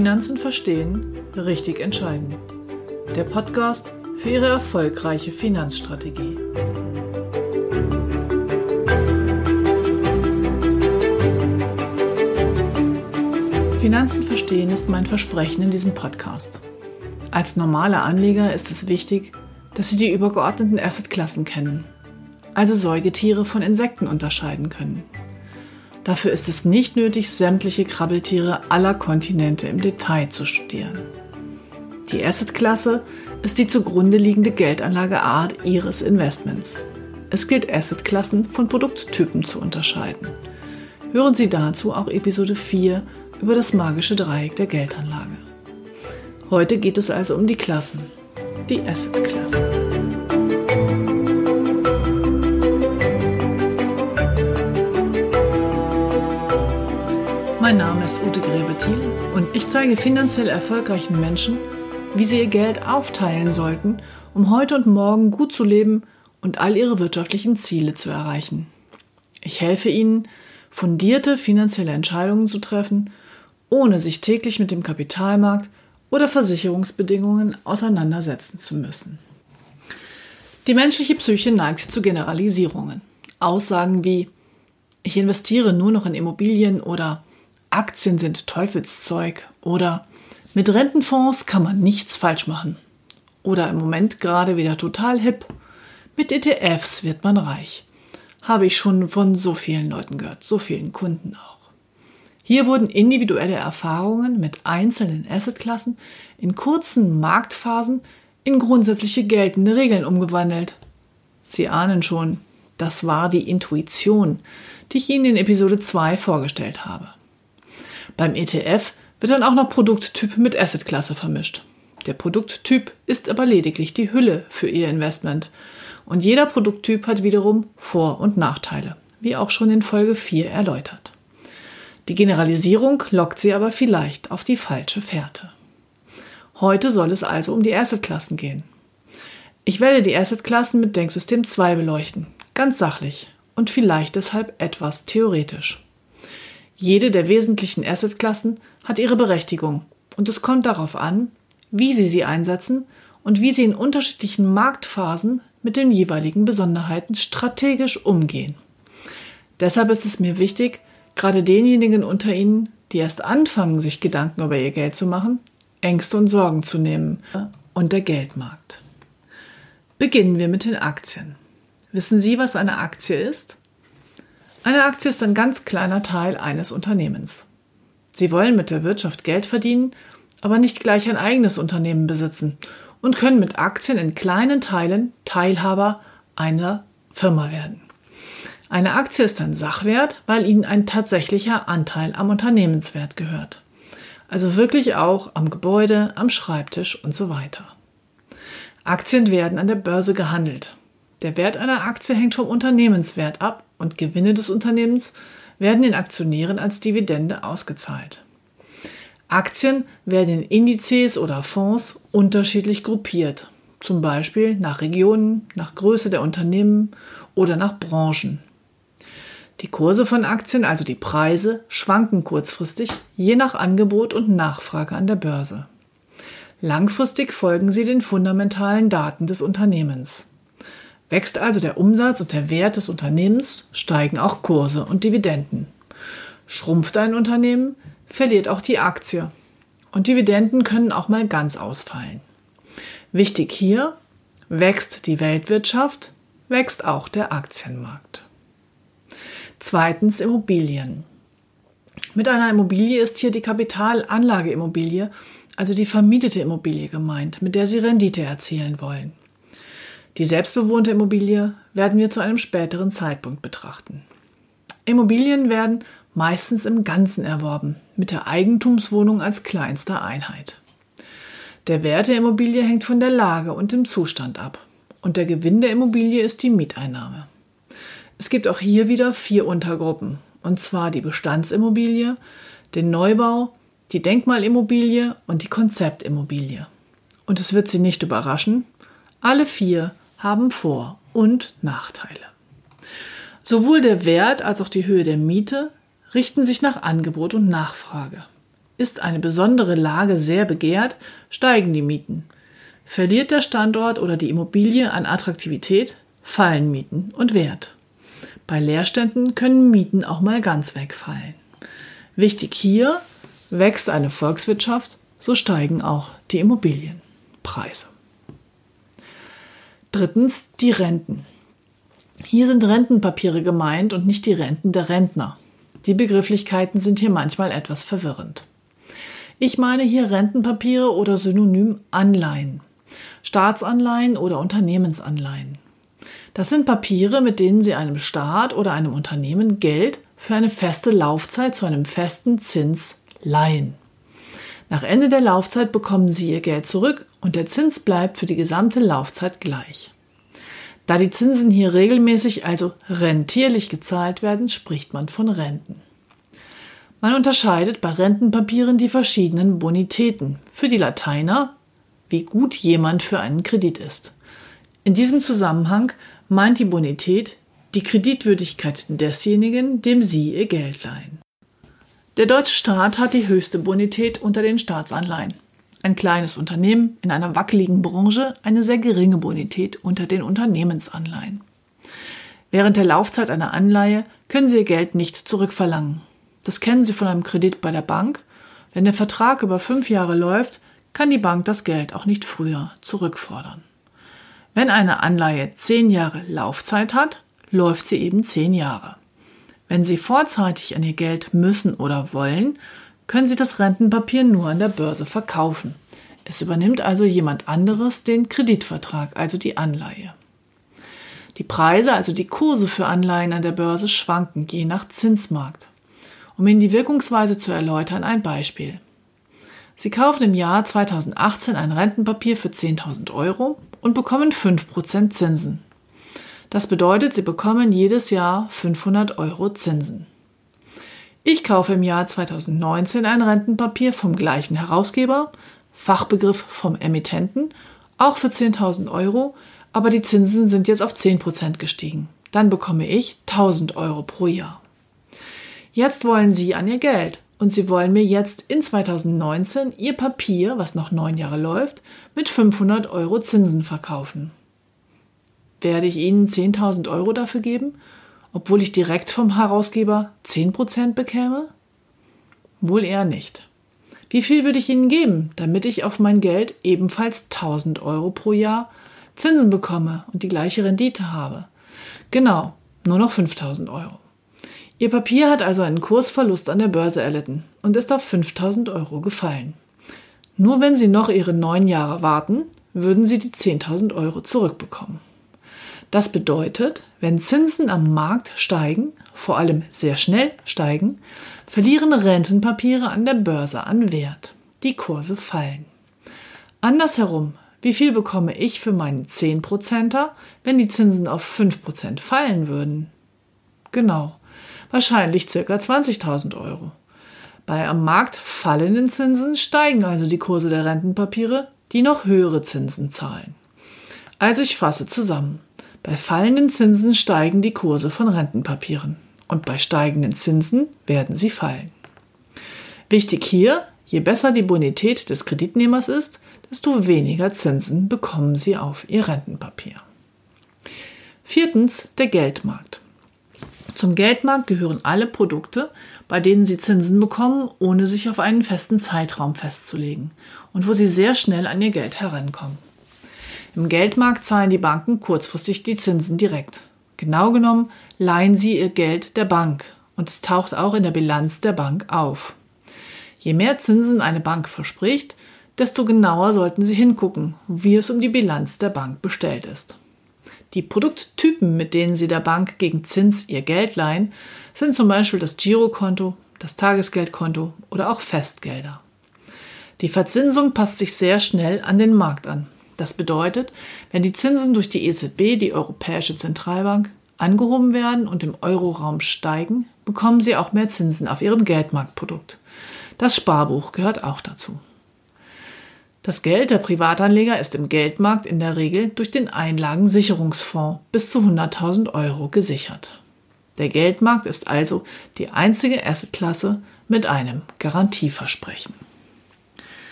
Finanzen verstehen, richtig entscheiden. Der Podcast für Ihre erfolgreiche Finanzstrategie. Finanzen verstehen ist mein Versprechen in diesem Podcast. Als normaler Anleger ist es wichtig, dass Sie die übergeordneten Assetklassen kennen, also Säugetiere von Insekten unterscheiden können. Dafür ist es nicht nötig, sämtliche Krabbeltiere aller Kontinente im Detail zu studieren. Die Assetklasse ist die zugrunde liegende Geldanlageart Ihres Investments. Es gilt, Assetklassen von Produkttypen zu unterscheiden. Hören Sie dazu auch Episode 4 über das magische Dreieck der Geldanlage. Heute geht es also um die Klassen, die Assetklassen. Mein Name ist Ute Gräbe Thiel und ich zeige finanziell erfolgreichen Menschen, wie sie ihr Geld aufteilen sollten, um heute und morgen gut zu leben und all ihre wirtschaftlichen Ziele zu erreichen. Ich helfe ihnen, fundierte finanzielle Entscheidungen zu treffen, ohne sich täglich mit dem Kapitalmarkt oder Versicherungsbedingungen auseinandersetzen zu müssen. Die menschliche Psyche neigt zu Generalisierungen. Aussagen wie „Ich investiere nur noch in Immobilien“ oder „Aktien sind Teufelszeug“ oder „Mit Rentenfonds kann man nichts falsch machen“ oder „Im Moment gerade wieder total hip, mit ETFs wird man reich“. Habe ich schon von so vielen Leuten gehört, so vielen Kunden auch. Hier wurden individuelle Erfahrungen mit einzelnen Assetklassen in kurzen Marktphasen in grundsätzliche geltende Regeln umgewandelt. Sie ahnen schon, das war die Intuition, die ich Ihnen in Episode 2 vorgestellt habe. Beim ETF wird dann auch noch Produkttyp mit Assetklasse vermischt. Der Produkttyp ist aber lediglich die Hülle für Ihr Investment. Und jeder Produkttyp hat wiederum Vor- und Nachteile, wie auch schon in Folge 4 erläutert. Die Generalisierung lockt Sie aber vielleicht auf die falsche Fährte. Heute soll es also um die Assetklassen gehen. Ich werde die Assetklassen mit Denksystem 2 beleuchten, ganz sachlich und vielleicht deshalb etwas theoretisch. Jede der wesentlichen Assetklassen hat ihre Berechtigung und es kommt darauf an, wie Sie sie einsetzen und wie Sie in unterschiedlichen Marktphasen mit den jeweiligen Besonderheiten strategisch umgehen. Deshalb ist es mir wichtig, gerade denjenigen unter Ihnen, die erst anfangen, sich Gedanken über ihr Geld zu machen, Ängste und Sorgen zu nehmen und der Geldmarkt. Beginnen wir mit den Aktien. Wissen Sie, was eine Aktie ist? Eine Aktie ist ein ganz kleiner Teil eines Unternehmens. Sie wollen mit der Wirtschaft Geld verdienen, aber nicht gleich ein eigenes Unternehmen besitzen und können mit Aktien in kleinen Teilen Teilhaber einer Firma werden. Eine Aktie ist ein Sachwert, weil ihnen ein tatsächlicher Anteil am Unternehmenswert gehört. Also wirklich auch am Gebäude, am Schreibtisch und so weiter. Aktien werden an der Börse gehandelt. Der Wert einer Aktie hängt vom Unternehmenswert ab und Gewinne des Unternehmens werden den Aktionären als Dividende ausgezahlt. Aktien werden in Indizes oder Fonds unterschiedlich gruppiert, zum Beispiel nach Regionen, nach Größe der Unternehmen oder nach Branchen. Die Kurse von Aktien, also die Preise, schwanken kurzfristig, je nach Angebot und Nachfrage an der Börse. Langfristig folgen sie den fundamentalen Daten des Unternehmens. Wächst also der Umsatz und der Wert des Unternehmens, steigen auch Kurse und Dividenden. Schrumpft ein Unternehmen, verliert auch die Aktie. Und Dividenden können auch mal ganz ausfallen. Wichtig hier, wächst die Weltwirtschaft, wächst auch der Aktienmarkt. Zweitens Immobilien. Mit einer Immobilie ist hier die Kapitalanlageimmobilie, also die vermietete Immobilie gemeint, mit der Sie Rendite erzielen wollen. Die selbstbewohnte Immobilie werden wir zu einem späteren Zeitpunkt betrachten. Immobilien werden meistens im Ganzen erworben, mit der Eigentumswohnung als kleinster Einheit. Der Wert der Immobilie hängt von der Lage und dem Zustand ab. Und der Gewinn der Immobilie ist die Mieteinnahme. Es gibt auch hier wieder 4 Untergruppen, und zwar die Bestandsimmobilie, den Neubau, die Denkmalimmobilie und die Konzeptimmobilie. Und es wird Sie nicht überraschen, alle 4 haben Vor- und Nachteile. Sowohl der Wert als auch die Höhe der Miete richten sich nach Angebot und Nachfrage. Ist eine besondere Lage sehr begehrt, steigen die Mieten. Verliert der Standort oder die Immobilie an Attraktivität, fallen Mieten und Wert. Bei Leerständen können Mieten auch mal ganz wegfallen. Wichtig hier, wächst eine Volkswirtschaft, so steigen auch die Immobilienpreise. 3. Die Renten. Hier sind Rentenpapiere gemeint und nicht die Renten der Rentner. Die Begrifflichkeiten sind hier manchmal etwas verwirrend. Ich meine hier Rentenpapiere oder synonym Anleihen, Staatsanleihen oder Unternehmensanleihen. Das sind Papiere, mit denen Sie einem Staat oder einem Unternehmen Geld für eine feste Laufzeit zu einem festen Zins leihen. Nach Ende der Laufzeit bekommen Sie Ihr Geld zurück und der Zins bleibt für die gesamte Laufzeit gleich. Da die Zinsen hier regelmäßig, also rentierlich gezahlt werden, spricht man von Renten. Man unterscheidet bei Rentenpapieren die verschiedenen Bonitäten. Für die Lateiner, wie gut jemand für einen Kredit ist. In diesem Zusammenhang meint die Bonität die Kreditwürdigkeit desjenigen, dem Sie Ihr Geld leihen. Der deutsche Staat hat die höchste Bonität unter den Staatsanleihen. Ein kleines Unternehmen in einer wackeligen Branche eine sehr geringe Bonität unter den Unternehmensanleihen. Während der Laufzeit einer Anleihe können Sie Ihr Geld nicht zurückverlangen. Das kennen Sie von einem Kredit bei der Bank. Wenn der Vertrag über 5 Jahre läuft, kann die Bank das Geld auch nicht früher zurückfordern. Wenn eine Anleihe 10 Jahre Laufzeit hat, läuft sie eben 10 Jahre. Wenn Sie vorzeitig an Ihr Geld müssen oder wollen, können Sie das Rentenpapier nur an der Börse verkaufen. Es übernimmt also jemand anderes den Kreditvertrag, also die Anleihe. Die Preise, also die Kurse für Anleihen an der Börse, schwanken je nach Zinsmarkt. Um Ihnen die Wirkungsweise zu erläutern, ein Beispiel. Sie kaufen im Jahr 2018 ein Rentenpapier für 10.000 Euro und bekommen 5% Zinsen. Das bedeutet, Sie bekommen jedes Jahr 500 Euro Zinsen. Ich kaufe im Jahr 2019 ein Rentenpapier vom gleichen Herausgeber, Fachbegriff vom Emittenten, auch für 10.000 Euro, aber die Zinsen sind jetzt auf 10% gestiegen. Dann bekomme ich 1.000 Euro pro Jahr. Jetzt wollen Sie an Ihr Geld und Sie wollen mir jetzt in 2019 Ihr Papier, was noch 9 Jahre läuft, mit 500 Euro Zinsen verkaufen. Werde ich Ihnen 10.000 Euro dafür geben, obwohl ich direkt vom Herausgeber 10% bekäme? Wohl eher nicht. Wie viel würde ich Ihnen geben, damit ich auf mein Geld ebenfalls 1.000 Euro pro Jahr Zinsen bekomme und die gleiche Rendite habe? Genau, nur noch 5.000 Euro. Ihr Papier hat also einen Kursverlust an der Börse erlitten und ist auf 5.000 Euro gefallen. Nur wenn Sie noch Ihre 9 Jahre warten, würden Sie die 10.000 Euro zurückbekommen. Das bedeutet, wenn Zinsen am Markt steigen, vor allem sehr schnell steigen, verlieren Rentenpapiere an der Börse an Wert. Die Kurse fallen. Andersherum, wie viel bekomme ich für meinen 10%er, wenn die Zinsen auf 5% fallen würden? Genau. Wahrscheinlich ca. 20.000 Euro. Bei am Markt fallenden Zinsen steigen also die Kurse der Rentenpapiere, die noch höhere Zinsen zahlen. Also ich fasse zusammen. Bei fallenden Zinsen steigen die Kurse von Rentenpapieren. Und bei steigenden Zinsen werden sie fallen. Wichtig hier, je besser die Bonität des Kreditnehmers ist, desto weniger Zinsen bekommen sie auf ihr Rentenpapier. 4. Der Geldmarkt. Zum Geldmarkt gehören alle Produkte, bei denen Sie Zinsen bekommen, ohne sich auf einen festen Zeitraum festzulegen und wo Sie sehr schnell an Ihr Geld herankommen. Im Geldmarkt zahlen die Banken kurzfristig die Zinsen direkt. Genau genommen leihen Sie Ihr Geld der Bank und es taucht auch in der Bilanz der Bank auf. Je mehr Zinsen eine Bank verspricht, desto genauer sollten Sie hingucken, wie es um die Bilanz der Bank bestellt ist. Die Produkttypen, mit denen Sie der Bank gegen Zins Ihr Geld leihen, sind zum Beispiel das Girokonto, das Tagesgeldkonto oder auch Festgelder. Die Verzinsung passt sich sehr schnell an den Markt an. Das bedeutet, wenn die Zinsen durch die EZB, die Europäische Zentralbank, angehoben werden und im Euroraum steigen, bekommen Sie auch mehr Zinsen auf Ihrem Geldmarktprodukt. Das Sparbuch gehört auch dazu. Das Geld der Privatanleger ist im Geldmarkt in der Regel durch den Einlagensicherungsfonds bis zu 100.000 Euro gesichert. Der Geldmarkt ist also die einzige Assetklasse, mit einem Garantieversprechen.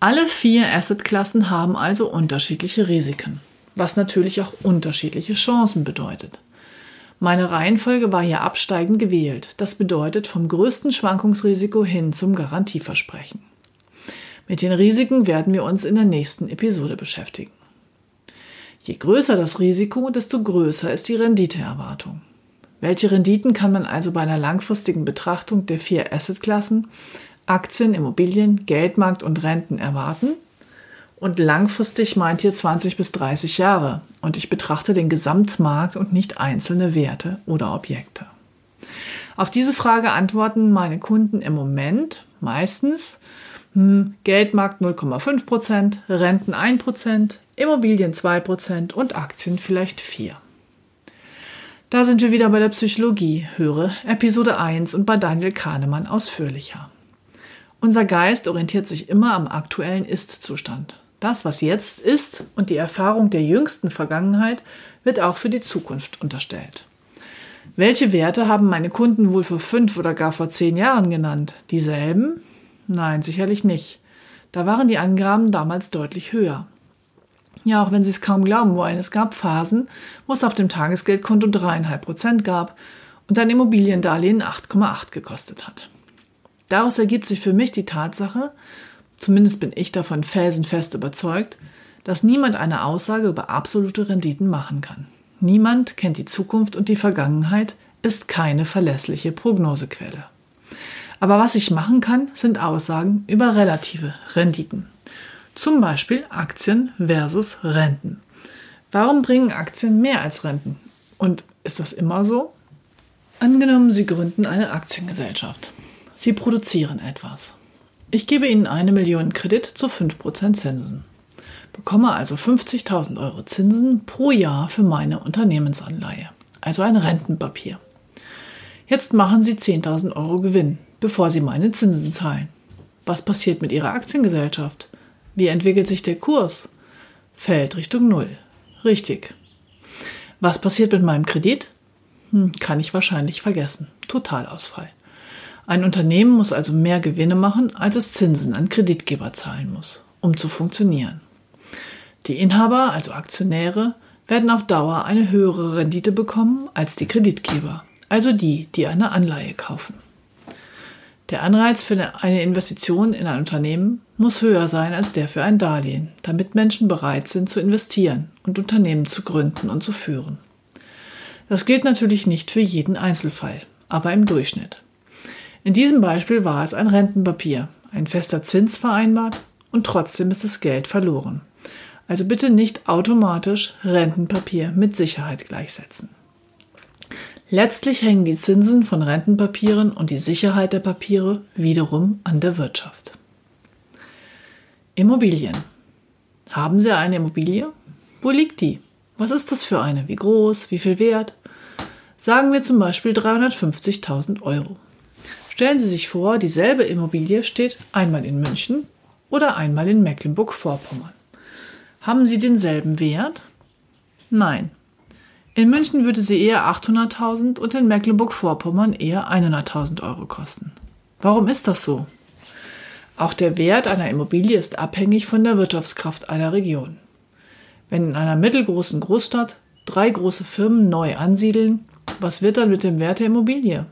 Alle vier Assetklassen haben also unterschiedliche Risiken, was natürlich auch unterschiedliche Chancen bedeutet. Meine Reihenfolge war hier absteigend gewählt. Das bedeutet vom größten Schwankungsrisiko hin zum Garantieversprechen. Mit den Risiken werden wir uns in der nächsten Episode beschäftigen. Je größer das Risiko, desto größer ist die Renditeerwartung. Welche Renditen kann man also bei einer langfristigen Betrachtung der vier Assetklassen, Aktien, Immobilien, Geldmarkt und Renten erwarten? Und langfristig meint hier 20 bis 30 Jahre und ich betrachte den Gesamtmarkt und nicht einzelne Werte oder Objekte. Auf diese Frage antworten meine Kunden im Moment meistens Geldmarkt 0,5%, Renten 1%, Immobilien 2% und Aktien vielleicht 4%. Da sind wir wieder bei der Psychologie, höre Episode 1 und bei Daniel Kahneman ausführlicher. Unser Geist orientiert sich immer am aktuellen Ist-Zustand. Das, was jetzt ist und die Erfahrung der jüngsten Vergangenheit, wird auch für die Zukunft unterstellt. Welche Werte haben meine Kunden wohl vor 5 oder gar vor 10 Jahren genannt? Dieselben? Nein, sicherlich nicht. Da waren die Angaben damals deutlich höher. Ja, auch wenn Sie es kaum glauben wollen, es gab Phasen, wo es auf dem Tagesgeldkonto 3,5% gab und ein Immobiliendarlehen 8,8 gekostet hat. Daraus ergibt sich für mich die Tatsache, zumindest bin ich davon felsenfest überzeugt, dass niemand eine Aussage über absolute Renditen machen kann. Niemand kennt die Zukunft und die Vergangenheit ist keine verlässliche Prognosequelle. Aber was ich machen kann, sind Aussagen über relative Renditen. Zum Beispiel Aktien versus Renten. Warum bringen Aktien mehr als Renten? Und ist das immer so? Angenommen, Sie gründen eine Aktiengesellschaft. Sie produzieren etwas. Ich gebe Ihnen 1 Million Kredit zu 5% Zinsen. Bekomme also 50.000 Euro Zinsen pro Jahr für meine Unternehmensanleihe, also ein Rentenpapier. Jetzt machen Sie 10.000 Euro Gewinn, bevor Sie meine Zinsen zahlen. Was passiert mit Ihrer Aktiengesellschaft? Wie entwickelt sich der Kurs? Fällt Richtung 0. Richtig. Was passiert mit meinem Kredit? Kann ich wahrscheinlich vergessen. Totalausfall. Ein Unternehmen muss also mehr Gewinne machen, als es Zinsen an Kreditgeber zahlen muss, um zu funktionieren. Die Inhaber, also Aktionäre, werden auf Dauer eine höhere Rendite bekommen als die Kreditgeber, also die, die eine Anleihe kaufen. Der Anreiz für eine Investition in ein Unternehmen muss höher sein als der für ein Darlehen, damit Menschen bereit sind zu investieren und Unternehmen zu gründen und zu führen. Das gilt natürlich nicht für jeden Einzelfall, aber im Durchschnitt. In diesem Beispiel war es ein Rentenpapier, ein fester Zins vereinbart und trotzdem ist das Geld verloren. Also bitte nicht automatisch Rentenpapier mit Sicherheit gleichsetzen. Letztlich hängen die Zinsen von Rentenpapieren und die Sicherheit der Papiere wiederum an der Wirtschaft. Immobilien. Haben Sie eine Immobilie? Wo liegt die? Was ist das für eine? Wie groß? Wie viel wert? Sagen wir zum Beispiel 350.000 Euro. Stellen Sie sich vor, dieselbe Immobilie steht einmal in München oder einmal in Mecklenburg-Vorpommern. Haben Sie denselben Wert? Nein. In München würde sie eher 800.000 und in Mecklenburg-Vorpommern eher 100.000 Euro kosten. Warum ist das so? Auch der Wert einer Immobilie ist abhängig von der Wirtschaftskraft einer Region. Wenn in einer mittelgroßen Großstadt 3 große Firmen neu ansiedeln, was wird dann mit dem Wert der Immobilie?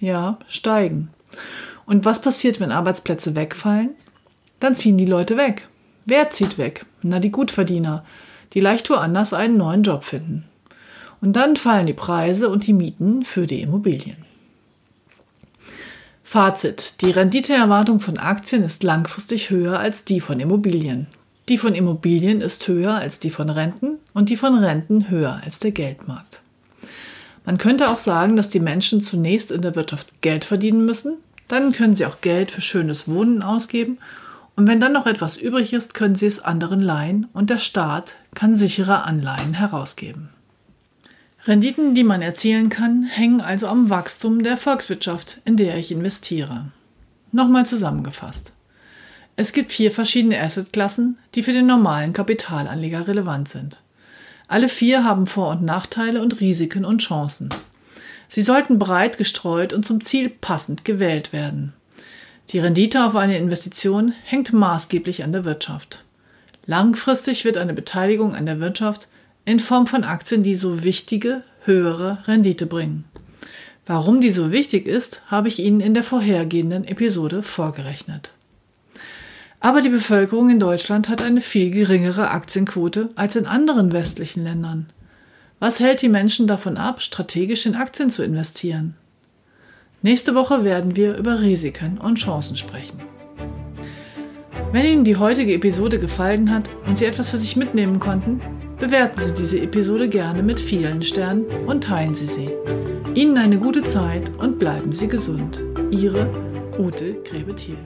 Ja, steigen. Und was passiert, wenn Arbeitsplätze wegfallen? Dann ziehen die Leute weg. Wer zieht weg? Na, die Gutverdiener, die leicht woanders einen neuen Job finden. Und dann fallen die Preise und die Mieten für die Immobilien. Fazit: Die Renditeerwartung von Aktien ist langfristig höher als die von Immobilien. Die von Immobilien ist höher als die von Renten und die von Renten höher als der Geldmarkt. Man könnte auch sagen, dass die Menschen zunächst in der Wirtschaft Geld verdienen müssen, dann können sie auch Geld für schönes Wohnen ausgeben und wenn dann noch etwas übrig ist, können sie es anderen leihen und der Staat kann sichere Anleihen herausgeben. Renditen, die man erzielen kann, hängen also am Wachstum der Volkswirtschaft, in der ich investiere. Nochmal zusammengefasst. Es gibt 4 verschiedene Assetklassen, die für den normalen Kapitalanleger relevant sind. Alle 4 haben Vor- und Nachteile und Risiken und Chancen. Sie sollten breit gestreut und zum Ziel passend gewählt werden. Die Rendite auf eine Investition hängt maßgeblich an der Wirtschaft. Langfristig wird eine Beteiligung an der Wirtschaft in Form von Aktien die so wichtige, höhere Rendite bringen. Warum die so wichtig ist, habe ich Ihnen in der vorhergehenden Episode vorgerechnet. Aber die Bevölkerung in Deutschland hat eine viel geringere Aktienquote als in anderen westlichen Ländern. Was hält die Menschen davon ab, strategisch in Aktien zu investieren? Nächste Woche werden wir über Risiken und Chancen sprechen. Wenn Ihnen die heutige Episode gefallen hat und Sie etwas für sich mitnehmen konnten, bewerten Sie diese Episode gerne mit vielen Sternen und teilen Sie sie. Ihnen eine gute Zeit und bleiben Sie gesund. Ihre Ute Gräbe Thiel.